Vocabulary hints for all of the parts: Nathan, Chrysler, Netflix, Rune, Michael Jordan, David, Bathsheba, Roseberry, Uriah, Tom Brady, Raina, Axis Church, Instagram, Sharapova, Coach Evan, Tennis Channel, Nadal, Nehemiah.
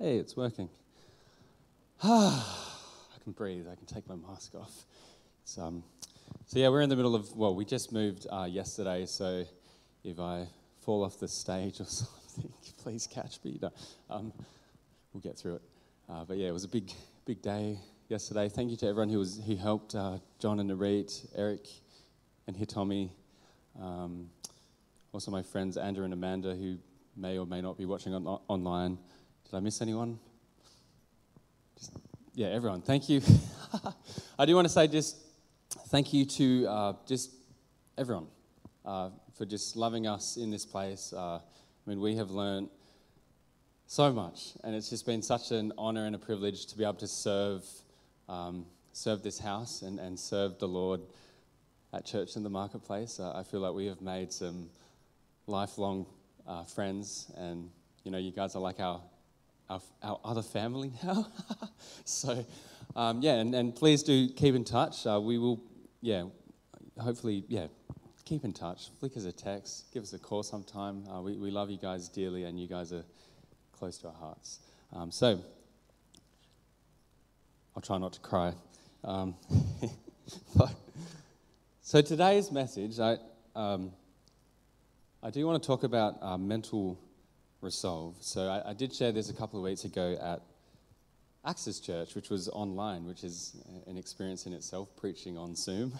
Hey, it's working. I can breathe. I can take my mask off. So yeah, we're in the middle of, well, we just moved yesterday, so if I fall off the stage or something, please catch me. No, we'll get through it. But yeah, it was a big day yesterday. Thank you to everyone who helped, John and Nareet, Eric and Hitomi. Also my friends Andrew and Amanda, who may or may not be watching online. Did I miss anyone? Yeah, everyone, thank you. I do want to say just thank you to just everyone for just loving us in this place. I mean, we have learned so much, and it's just been such an honor and a privilege to be able to serve this house and serve the Lord at Church in the Marketplace. I feel like we have made some lifelong friends, and you know, you guys are like our other family now. So, yeah, and please do keep in touch. We will, yeah, hopefully, yeah, keep in touch. Flick us a text, give us a call sometime. We love you guys dearly, and you guys are close to our hearts. So, I'll try not to cry. So today's message, I do want to talk about mental resolve. So I did share this a couple of weeks ago at Axis Church, which was online, which is an experience in itself, preaching on Zoom.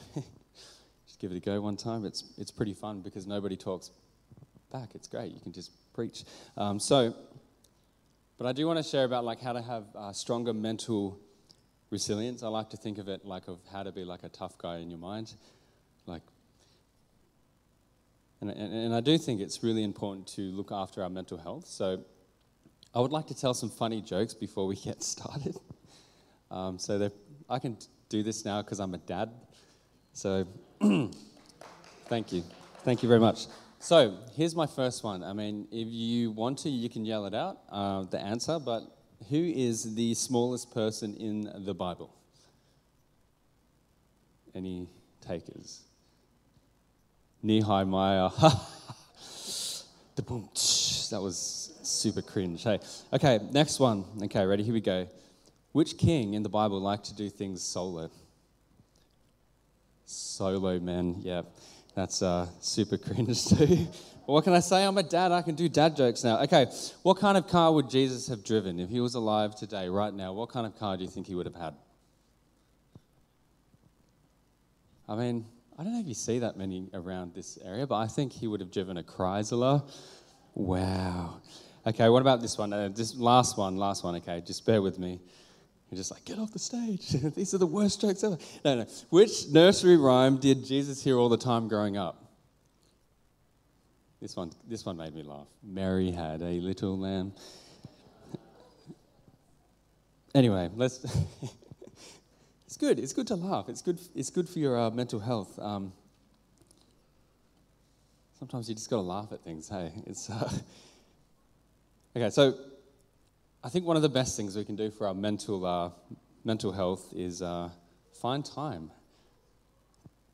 Just give it a go one time. It's pretty fun because nobody talks back. It's great. You can just preach. But I do want to share about like how to have stronger mental resilience. I like to think of it like of how to be like a tough guy in your mind, like. And I do think it's really important to look after our mental health. So I would like to tell some funny jokes before we get started. So I can do this now because I'm a dad. So thank you. Thank you very much. So here's my first one. I mean, if you want to, you can yell it out, the answer. But who is the smallest person in the Bible? Any takers? Nehemiah. That was super cringe. Hey, okay, next one. Okay, ready? Here we go. Which king in the Bible liked to do things solo? Solo men. Yeah, that's super cringe too. What can I say? I'm a dad. I can do dad jokes now. Okay, what kind of car would Jesus have driven if he was alive today, right now? What kind of car do you think he would have had? I mean, I don't know if you see that many around this area, but I think he would have driven a Chrysler. Wow. Okay, what about this one? This last one, okay, just bear with me. You're just like, get off the stage. These are the worst jokes ever. No. Which nursery rhyme did Jesus hear all the time growing up? This one made me laugh. Mary had a little lamb. Anyway, let's... It's good. It's good to laugh. It's good for your mental health. Sometimes you just got to laugh at things, hey? It's okay, so I think one of the best things we can do for our mental health is find time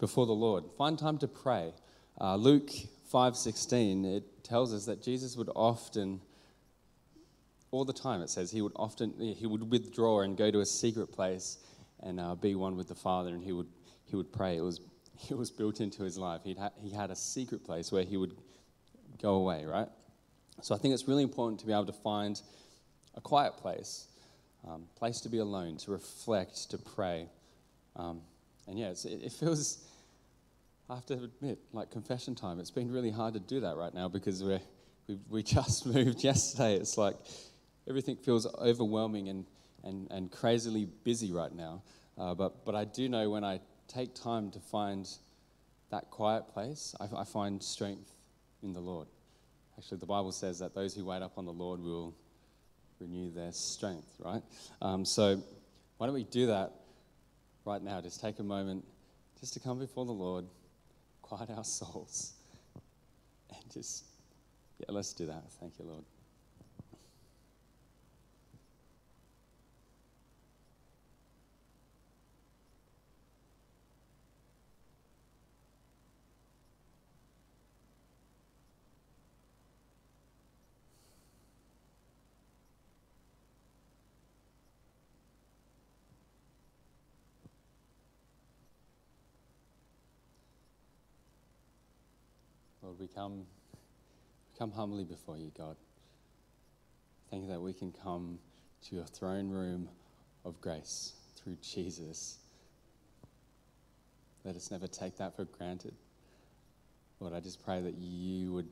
before the Lord. Find time to pray. Luke 5:16, it tells us that Jesus would often... all the time it says he would withdraw and go to a secret place and be one with the Father, and he would pray. It was built into his life. He had a secret place where he would go away, right? So I think it's really important to be able to find a quiet place, place to be alone, to reflect, to pray. And yeah, it feels, I have to admit, like confession time. It's been really hard to do that right now because we just moved yesterday. It's like everything feels overwhelming and crazily busy right now, but I do know when I take time to find that quiet place, I find strength in the Lord. Actually, the Bible says that those who wait up on the Lord will renew their strength, right? So why don't we do that right now? Just take a moment just to come before the Lord, quiet our souls, and just, yeah, let's do that. Thank you, Lord. we come humbly before you, God. Thank you that we can come to your throne room of grace through Jesus. Let us never take that for granted. Lord, I just pray that you would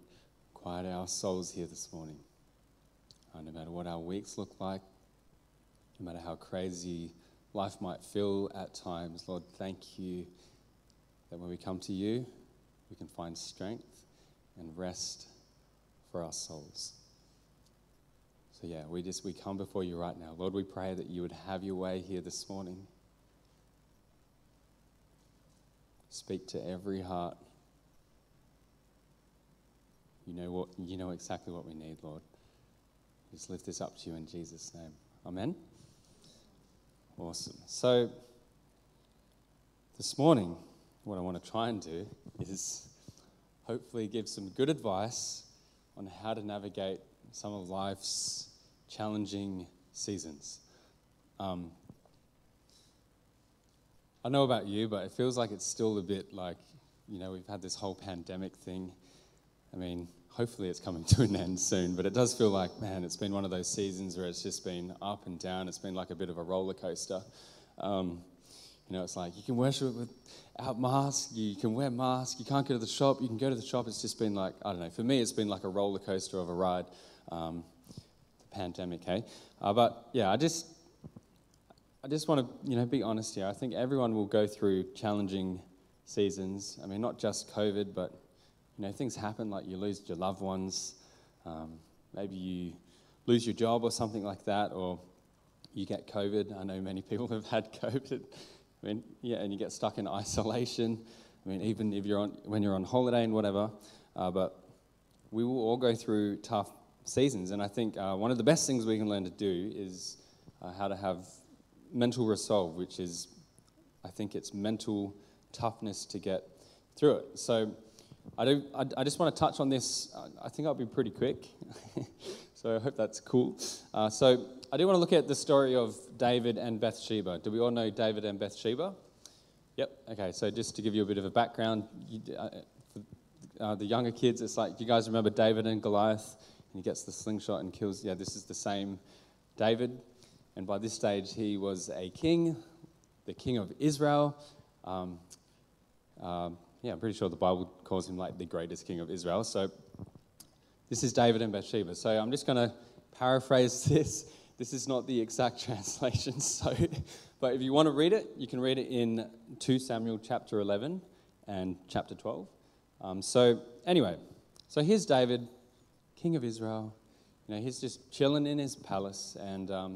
quiet our souls here this morning. No matter what our weeks look like, no matter how crazy life might feel at times, Lord, thank you that when we come to you, we can find strength and rest for our souls. So yeah, we come before you right now. Lord, we pray that you would have your way here this morning. Speak to every heart. You know exactly what we need, Lord. Just lift this up to you in Jesus' name. Amen. Awesome. So this morning, what I want to try and do is hopefully give some good advice on how to navigate some of life's challenging seasons. I don't know about you, but it feels like it's still a bit like, we've had this whole pandemic thing. I mean, hopefully it's coming to an end soon, but it does feel like, man, it's been one of those seasons where it's just been up and down. It's been like a bit of a roller coaster. It's like you can worship without mask, you can wear mask, you can't go to the shop, you can go to the shop. It's just been like, I don't know, for me it's been like a roller coaster of a ride, the pandemic, hey? But yeah, I just want to, be honest here. I think everyone will go through challenging seasons. I mean, not just COVID, but things happen, like you lose your loved ones, maybe you lose your job or something like that, or you get COVID. I know many people have had COVID. And you get stuck in isolation. Even if when you're on holiday and whatever. But we will all go through tough seasons, and I think one of the best things we can learn to do is how to have mental resolve, which is, I think, it's mental toughness to get through it. So I just want to touch on this. I think I'll be pretty quick, so I hope that's cool. So I do want to look at the story of David and Bathsheba. Do we all know David and Bathsheba? Yep. Okay, so just to give you a bit of a background, for the younger kids, it's like, do you guys remember David and Goliath? And he gets the slingshot and kills. Yeah, this is the same David. And by this stage, he was a king, the king of Israel. I'm pretty sure the Bible calls him like the greatest king of Israel. So this is David and Bathsheba. So I'm just going to paraphrase this. This is not the exact translation. So, but if you want to read it, you can read it in 2 Samuel chapter 11 and chapter 12. So here's David, king of Israel. He's just chilling in his palace. And it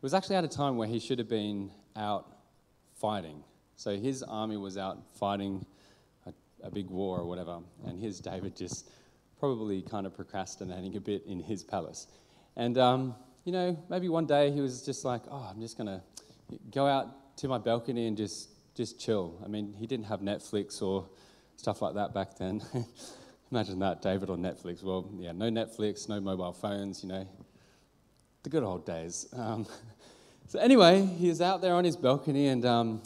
was actually at a time where he should have been out fighting. So his army was out fighting a big war or whatever, and here's David just probably kind of procrastinating a bit in his palace. And, maybe one day he was just like, oh, I'm just going to go out to my balcony and just chill. He didn't have Netflix or stuff like that back then. Imagine that, David on Netflix. Well, yeah, no Netflix, no mobile phones, the good old days. So anyway, he was out there on his balcony and... along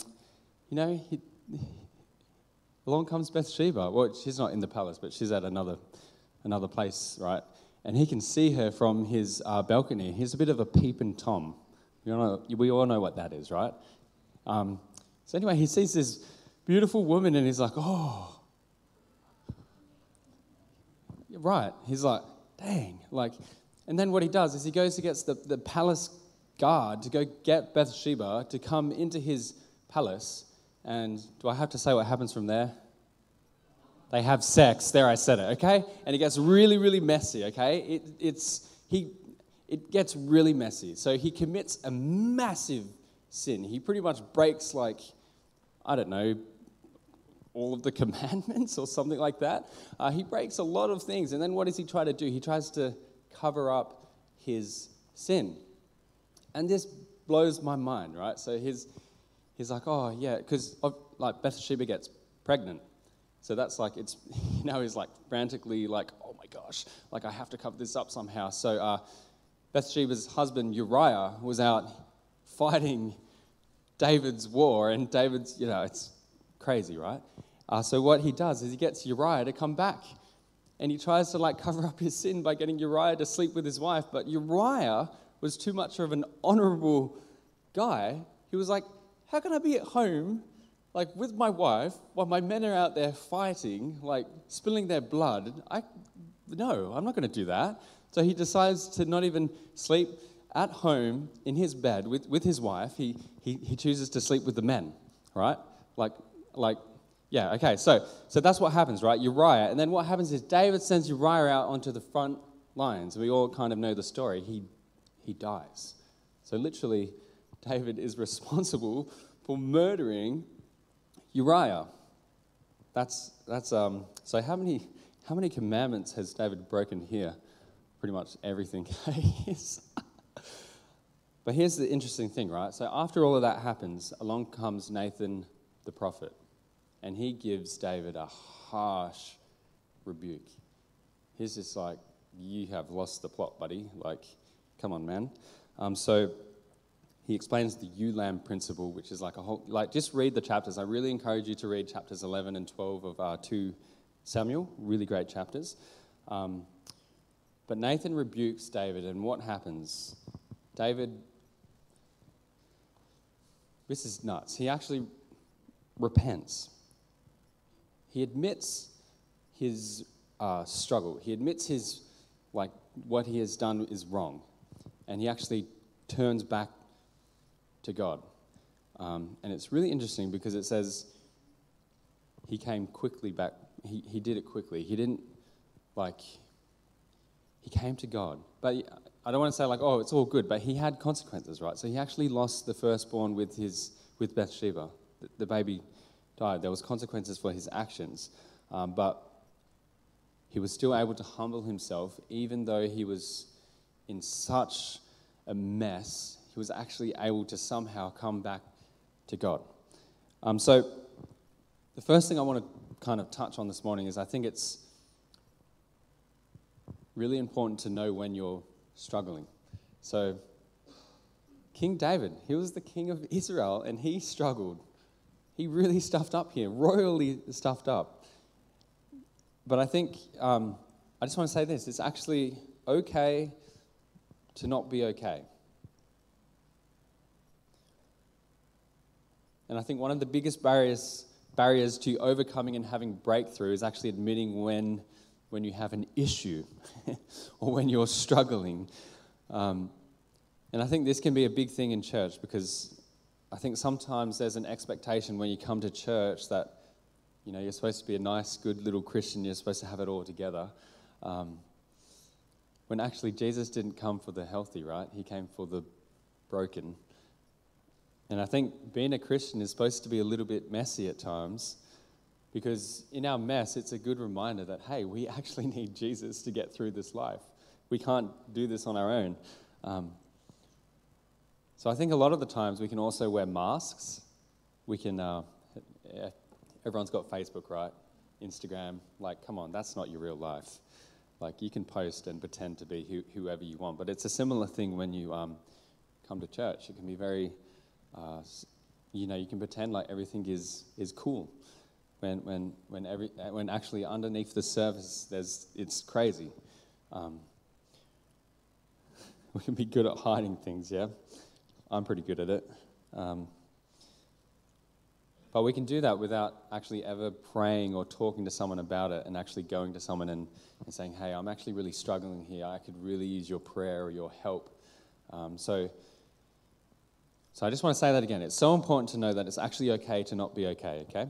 comes Bathsheba. Well, she's not in the palace, but she's at another place, right? And he can see her from his balcony. He's a bit of a peeping Tom. We all know what that is, right? He sees this beautiful woman, and he's like, oh. Right. He's like, dang. And then what he does is he goes and gets the palace guard to go get Bathsheba to come into his palace. And do I have to say what happens from there? They have sex. There, I said it, okay? And it gets really, really messy, okay? It gets really messy. So he commits a massive sin. He pretty much breaks, all of the commandments or something like that. He breaks a lot of things. And then what does he try to do? He tries to cover up his sin. And this blows my mind, right? So he's like, oh, yeah, because, Bathsheba gets pregnant. So that's he's, frantically, oh, my gosh, I have to cover this up somehow. So Bathsheba's husband, Uriah, was out fighting David's war, and David's, it's crazy, right? So what he does is he gets Uriah to come back, and he tries to cover up his sin by getting Uriah to sleep with his wife. But Uriah was too much of an honorable guy. He was like, how can I be at home with my wife while my men are out there fighting, spilling their blood? No, I'm not going to do that. So he decides to not even sleep at home in his bed with his wife. He chooses to sleep with the men, right? Yeah, okay, so that's what happens, right? Uriah. And then what happens is David sends Uriah out onto the front lines. We all kind of know the story. He dies. So literally, David is responsible for murdering Uriah. That's so how many commandments has David broken here? Pretty much everything. But here's the interesting thing, right? So after all of that happens, along comes Nathan the prophet. And he gives David a harsh rebuke. He's just like, you have lost the plot, buddy. Come on, man. So he explains the ewe-lamb principle, which is a whole... just read the chapters. I really encourage you to read chapters 11 and 12 of 2 Samuel. Really great chapters. But Nathan rebukes David, and what happens? David... this is nuts. He actually repents. He admits his struggle. He admits his, what he has done is wrong. And he actually turns back to God. And it's really interesting because it says he came quickly back. He did it quickly. He didn't, he came to God. But I don't want to say, oh, it's all good. But he had consequences, right? So he actually lost the firstborn with Bathsheba. The baby died. There was consequences for his actions, but he was still able to humble himself, even though he was in such a mess. He was actually able to somehow come back to God. So the first thing I want to kind of touch on this morning is I think it's really important to know when you're struggling. So King David, he was the king of Israel, and he struggled. He really stuffed up here, royally stuffed up. But I think, I just want to say this, it's actually okay to not be okay. And I think one of the biggest barriers to overcoming and having breakthrough is actually admitting when you have an issue or when you're struggling. And I think this can be a big thing in church because I think sometimes there's an expectation when you come to church that, you're supposed to be a nice, good little Christian. You're supposed to have it all together. When actually Jesus didn't come for the healthy, right? He came for the broken. And I think being a Christian is supposed to be a little bit messy at times because in our mess, it's a good reminder that, hey, we actually need Jesus to get through this life. We can't do this on our own. So I think a lot of the times we can also wear masks. We can, everyone's got Facebook, right? Instagram. Come on, that's not your real life. You can post and pretend to be whoever you want. But it's a similar thing when you come to church. It can be very, you can pretend everything is cool. When actually underneath the surface, it's crazy. We can be good at hiding things, yeah? I'm pretty good at it. But we can do that without actually ever praying or talking to someone about it and actually going to someone and saying, hey, I'm actually really struggling here. I could really use your prayer or your help. So I just want to say that again. It's so important to know that it's actually okay to not be okay, okay?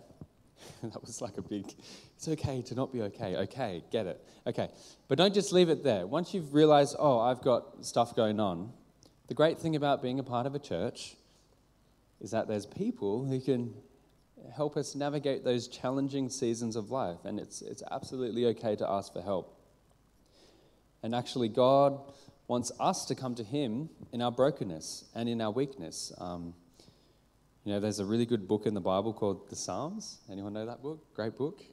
That was a big, it's okay to not be okay. Okay, get it. Okay, but don't just leave it there. Once you've realized, oh, I've got stuff going on, the great thing about being a part of a church is that there's people who can help us navigate those challenging seasons of life, and it's absolutely okay to ask for help. And actually, God wants us to come to Him in our brokenness and in our weakness. There's a really good book in the Bible called the Psalms. Anyone know that book? Great book.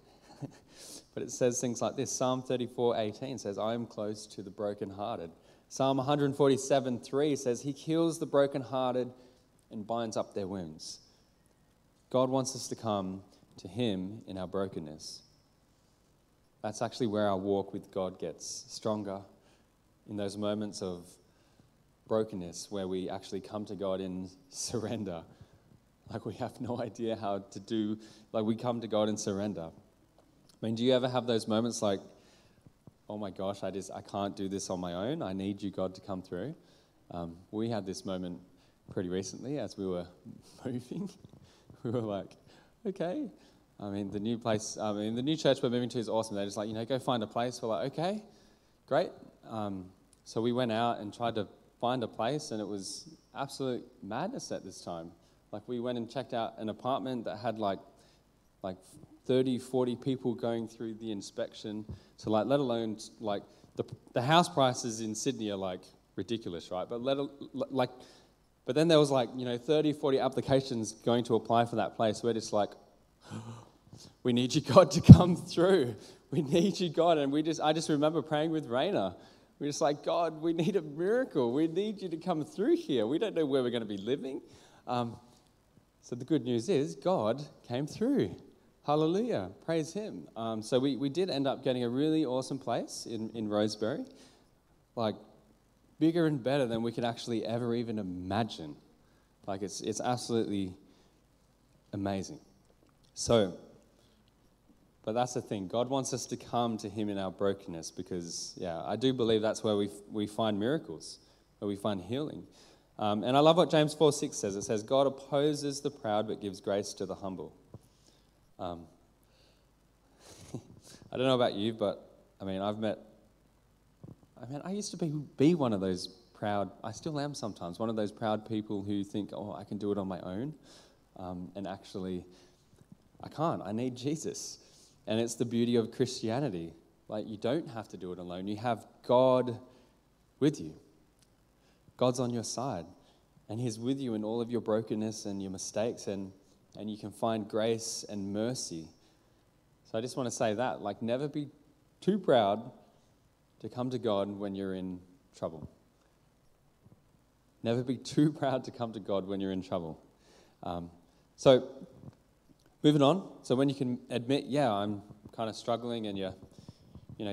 But it says things like this. Psalm 34:18 says, I am close to the brokenhearted. Psalm 147:3 says, He heals the brokenhearted and binds up their wounds. God wants us to come to Him in our brokenness. That's actually where our walk with God gets stronger, in those moments of brokenness where we actually come to God in surrender. Like, we have no idea how to do, like, we come to God in surrender. I mean, do you ever have those moments like, oh my gosh, I can't do this on my own. I need you, God, to come through. We had this moment pretty recently as we were moving. We were like, okay. I mean, the new church we're moving to is awesome. They're just like, go find a place. We're like, okay, great. So we went out and tried to find a place, and it was absolute madness at this time. Like, we went and checked out an apartment that had like 30, 40 people going through the inspection. So, like, let alone, like, the house prices in Sydney are, like, ridiculous, right? But but then there was, 30, 40 applications going to apply for that place. We're just like, we need you, God, to come through. We need you, God. And I just remember praying with Raina. We're just like, God, we need a miracle. We need you to come through here. We don't know where we're going to be living. So the good news is God came through. Hallelujah. Praise Him. So we did end up getting a really awesome place in Roseberry, like bigger and better than we could actually ever even imagine. Like, it's absolutely amazing. So, but that's the thing. God wants us to come to Him in our brokenness because, I do believe that's where we find miracles, where we find healing. And I love what James 4:6 says. It says, God opposes the proud but gives grace to the humble. I don't know about you, but I used to be one of those proud, I still am sometimes, one of those proud people who think, oh, I can do it on my own, and actually, I can't, I need Jesus. And it's the beauty of Christianity, like, you don't have to do it alone, you have God with you, God's on your side, and He's with you in all of your brokenness and your mistakes, and you can find grace and mercy. So I just want to say that, like, never be too proud to come to God when you're in trouble. Never be too proud to come to God when you're in trouble. So moving on. So when you can admit, I'm kind of struggling, and you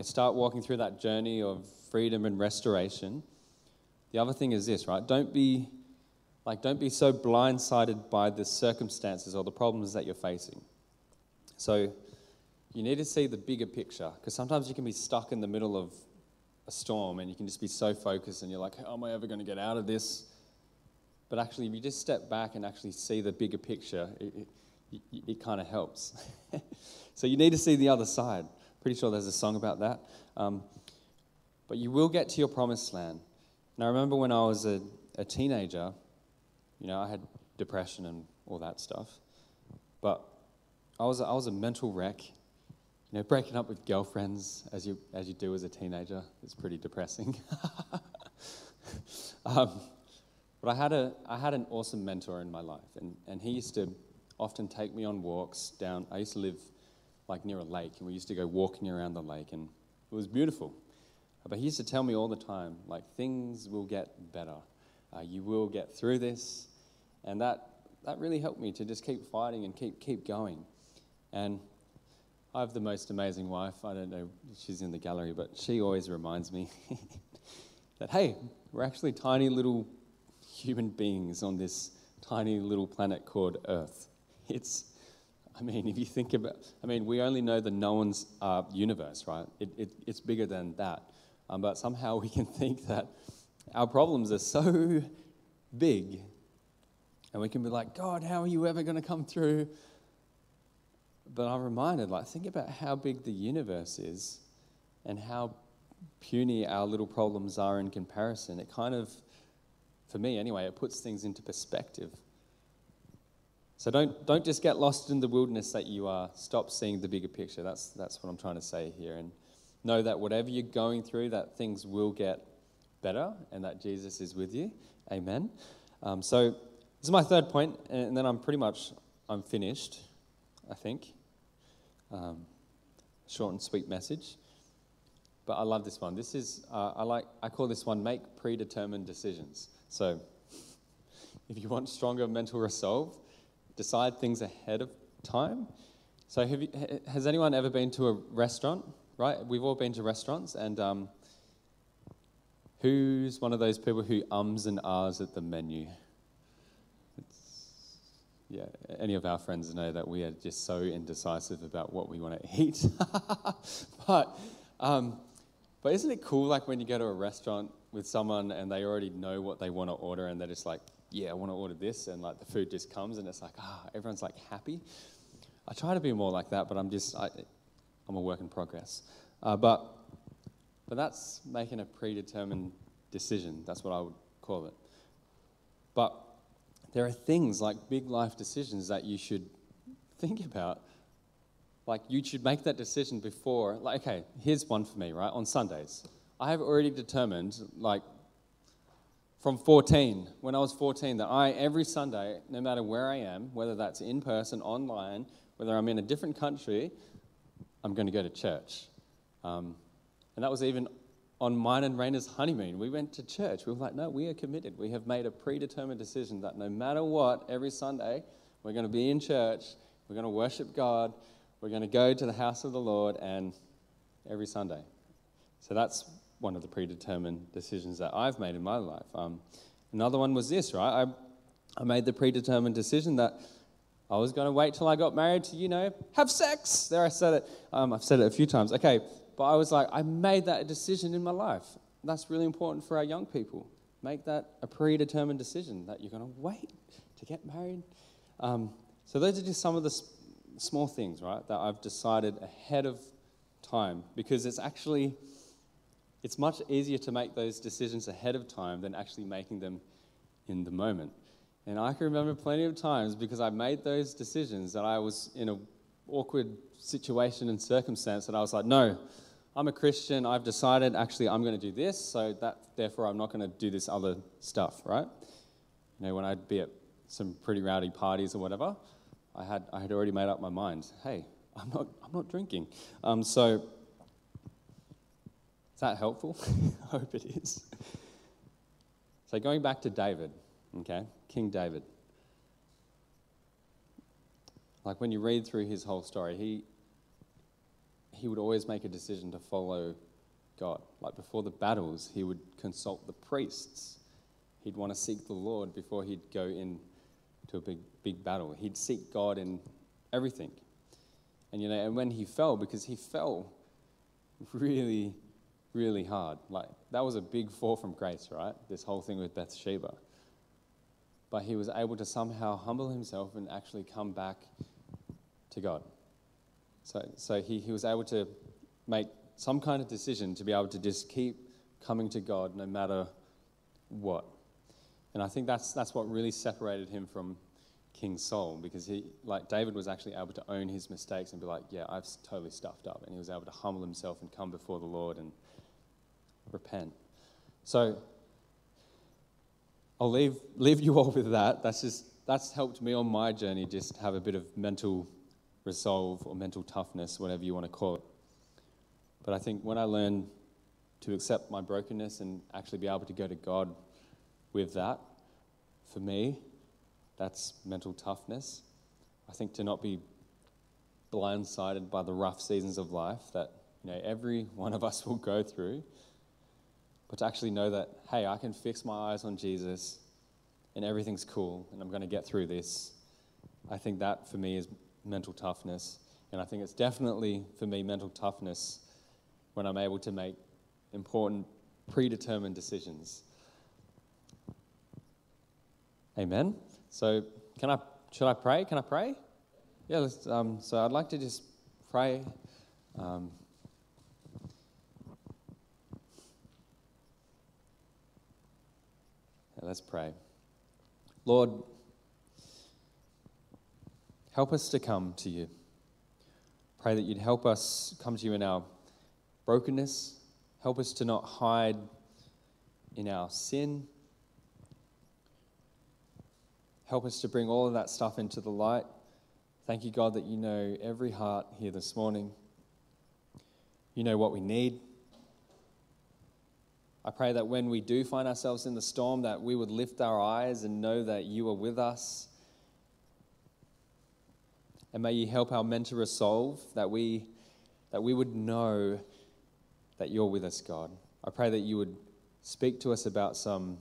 start walking through that journey of freedom and restoration. The other thing is this, right? Don't be so blindsided by the circumstances or the problems that you're facing. So you need to see the bigger picture, because sometimes you can be stuck in the middle of a storm and you can just be so focused and you're like, how am I ever going to get out of this? But actually, if you just step back and actually see the bigger picture, it kind of helps. So you need to see the other side. Pretty sure there's a song about that. But you will get to your promised land. And I remember when I was a teenager, I had depression and all that stuff, but I was a mental wreck. Breaking up with girlfriends as you do as a teenager is pretty depressing. But I had an awesome mentor in my life, and he used to often take me on walks down. I used to live like near a lake, and we used to go walking around the lake, and it was beautiful. But he used to tell me all the time, like, things will get better. You will get through this, and that really helped me to just keep fighting and keep going. And I have the most amazing wife. I don't know if she's in the gallery, but she always reminds me that, hey, we're actually tiny little human beings on this tiny little planet called Earth. If you think about, we only know the known's universe, right? It's bigger than that, but somehow we can think that our problems are so big, and we can be like, God, how are you ever going to come through? But I'm reminded, like, think about how big the universe is and how puny our little problems are in comparison. It kind of, for me anyway, it puts things into perspective. So don't just get lost in the wilderness that you are. Stop seeing the bigger picture. That's what I'm trying to say here. And know that whatever you're going through, that things will get better, and that Jesus is with you. Amen. So this is my third point, and then I'm finished, I think. Short and sweet message, but I love this one. This is I call this one make predetermined decisions. So if you want stronger mental resolve, decide things ahead of time So has anyone ever been to a restaurant, right? We've all been to restaurants, and who's one of those people who ums and ahs at the menu? Yeah, any of our friends know that we are just so indecisive about what we want to eat. But isn't it cool, like, when you go to a restaurant with someone and they already know what they want to order and they're just like, yeah, I want to order this, and, like, the food just comes and it's like, everyone's, like, happy. I try to be more like that, but I'm a work in progress. But that's making a predetermined decision. That's what I would call it. But there are things like big life decisions that you should think about. Like, you should make that decision before. Like, okay, here's one for me, right? On Sundays, I have already determined, like, from 14, when I was 14, that every Sunday, no matter where I am, whether that's in person, online, whether I'm in a different country, I'm going to go to church. And that was even on mine and Raina's honeymoon. We went to church. We were like, no, we are committed. We have made a predetermined decision that no matter what, every Sunday, we're going to be in church, we're going to worship God, we're going to go to the house of the Lord, and every Sunday. So that's one of the predetermined decisions that I've made in my life. Another one was this, right? I made the predetermined decision that I was going to wait till I got married to, have sex. There, I said it. I've said it a few times. Okay, but I was like, I made that decision in my life. That's really important for our young people. Make that a predetermined decision that you're going to wait to get married. So those are just some of the small things, right, that I've decided ahead of time, because it's much easier to make those decisions ahead of time than actually making them in the moment. And I can remember plenty of times, because I made those decisions, that I was in an awkward situation and circumstance, that I was like, no, I'm a Christian, I've decided, actually, I'm going to do this, so that therefore I'm not going to do this other stuff, right? When I'd be at some pretty rowdy parties or whatever, I had already made up my mind, hey, I'm not drinking. So is that helpful? I hope it is. So going back to David, okay, King David. Like, when you read through his whole story, he would always make a decision to follow God. Like, before the battles, he would consult the priests. He'd want to seek the Lord before he'd go into a big battle. He'd seek God in everything. And, and when he fell, because he fell really, really hard. Like, that was a big fall from grace, right? This whole thing with Bathsheba. But he was able to somehow humble himself and actually come back to God. So he was able to make some kind of decision to be able to just keep coming to God no matter what. And I think that's what really separated him from King Saul, because David was actually able to own his mistakes and be like, yeah, I've totally stuffed up. And he was able to humble himself and come before the Lord and repent. So I'll leave you all with that. That's helped me on my journey, just have a bit of mental resolve or mental toughness, whatever you want to call it. But I think when I learned to accept my brokenness and actually be able to go to God with that, for me, that's mental toughness. I think to not be blindsided by the rough seasons of life that every one of us will go through, but to actually know that, hey, I can fix my eyes on Jesus and everything's cool and I'm going to get through this. I think that for me is mental toughness. And I think it's definitely for me mental toughness when I'm able to make important predetermined decisions. Amen. So should I pray? Can I pray? Yeah, let's, so I'd like to just pray. Let's pray. Lord, help us to come to you. Pray that you'd help us come to you in our brokenness. Help us to not hide in our sin. Help us to bring all of that stuff into the light. Thank you, God, that you know every heart here this morning. You know what we need. I pray that when we do find ourselves in the storm, that we would lift our eyes and know that you are with us. And may you help our men to resolve that we would know that you're with us, God. I pray that you would speak to us about some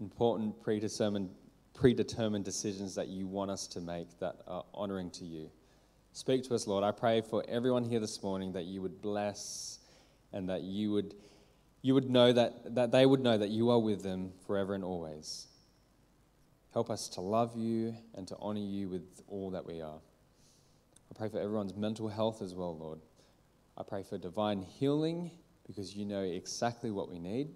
important predetermined decisions that you want us to make that are honoring to you. Speak to us, Lord. I pray for everyone here this morning that you would bless and that you would know that they would know that you are with them forever and always. Help us to love you and to honor you with all that we are. I pray for everyone's mental health as well, Lord. I pray for divine healing because you know exactly what we need.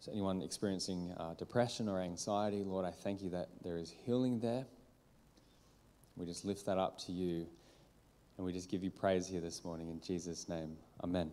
So anyone experiencing depression or anxiety, Lord, I thank you that there is healing there. We just lift that up to you and we just give you praise here this morning in Jesus' name. Amen.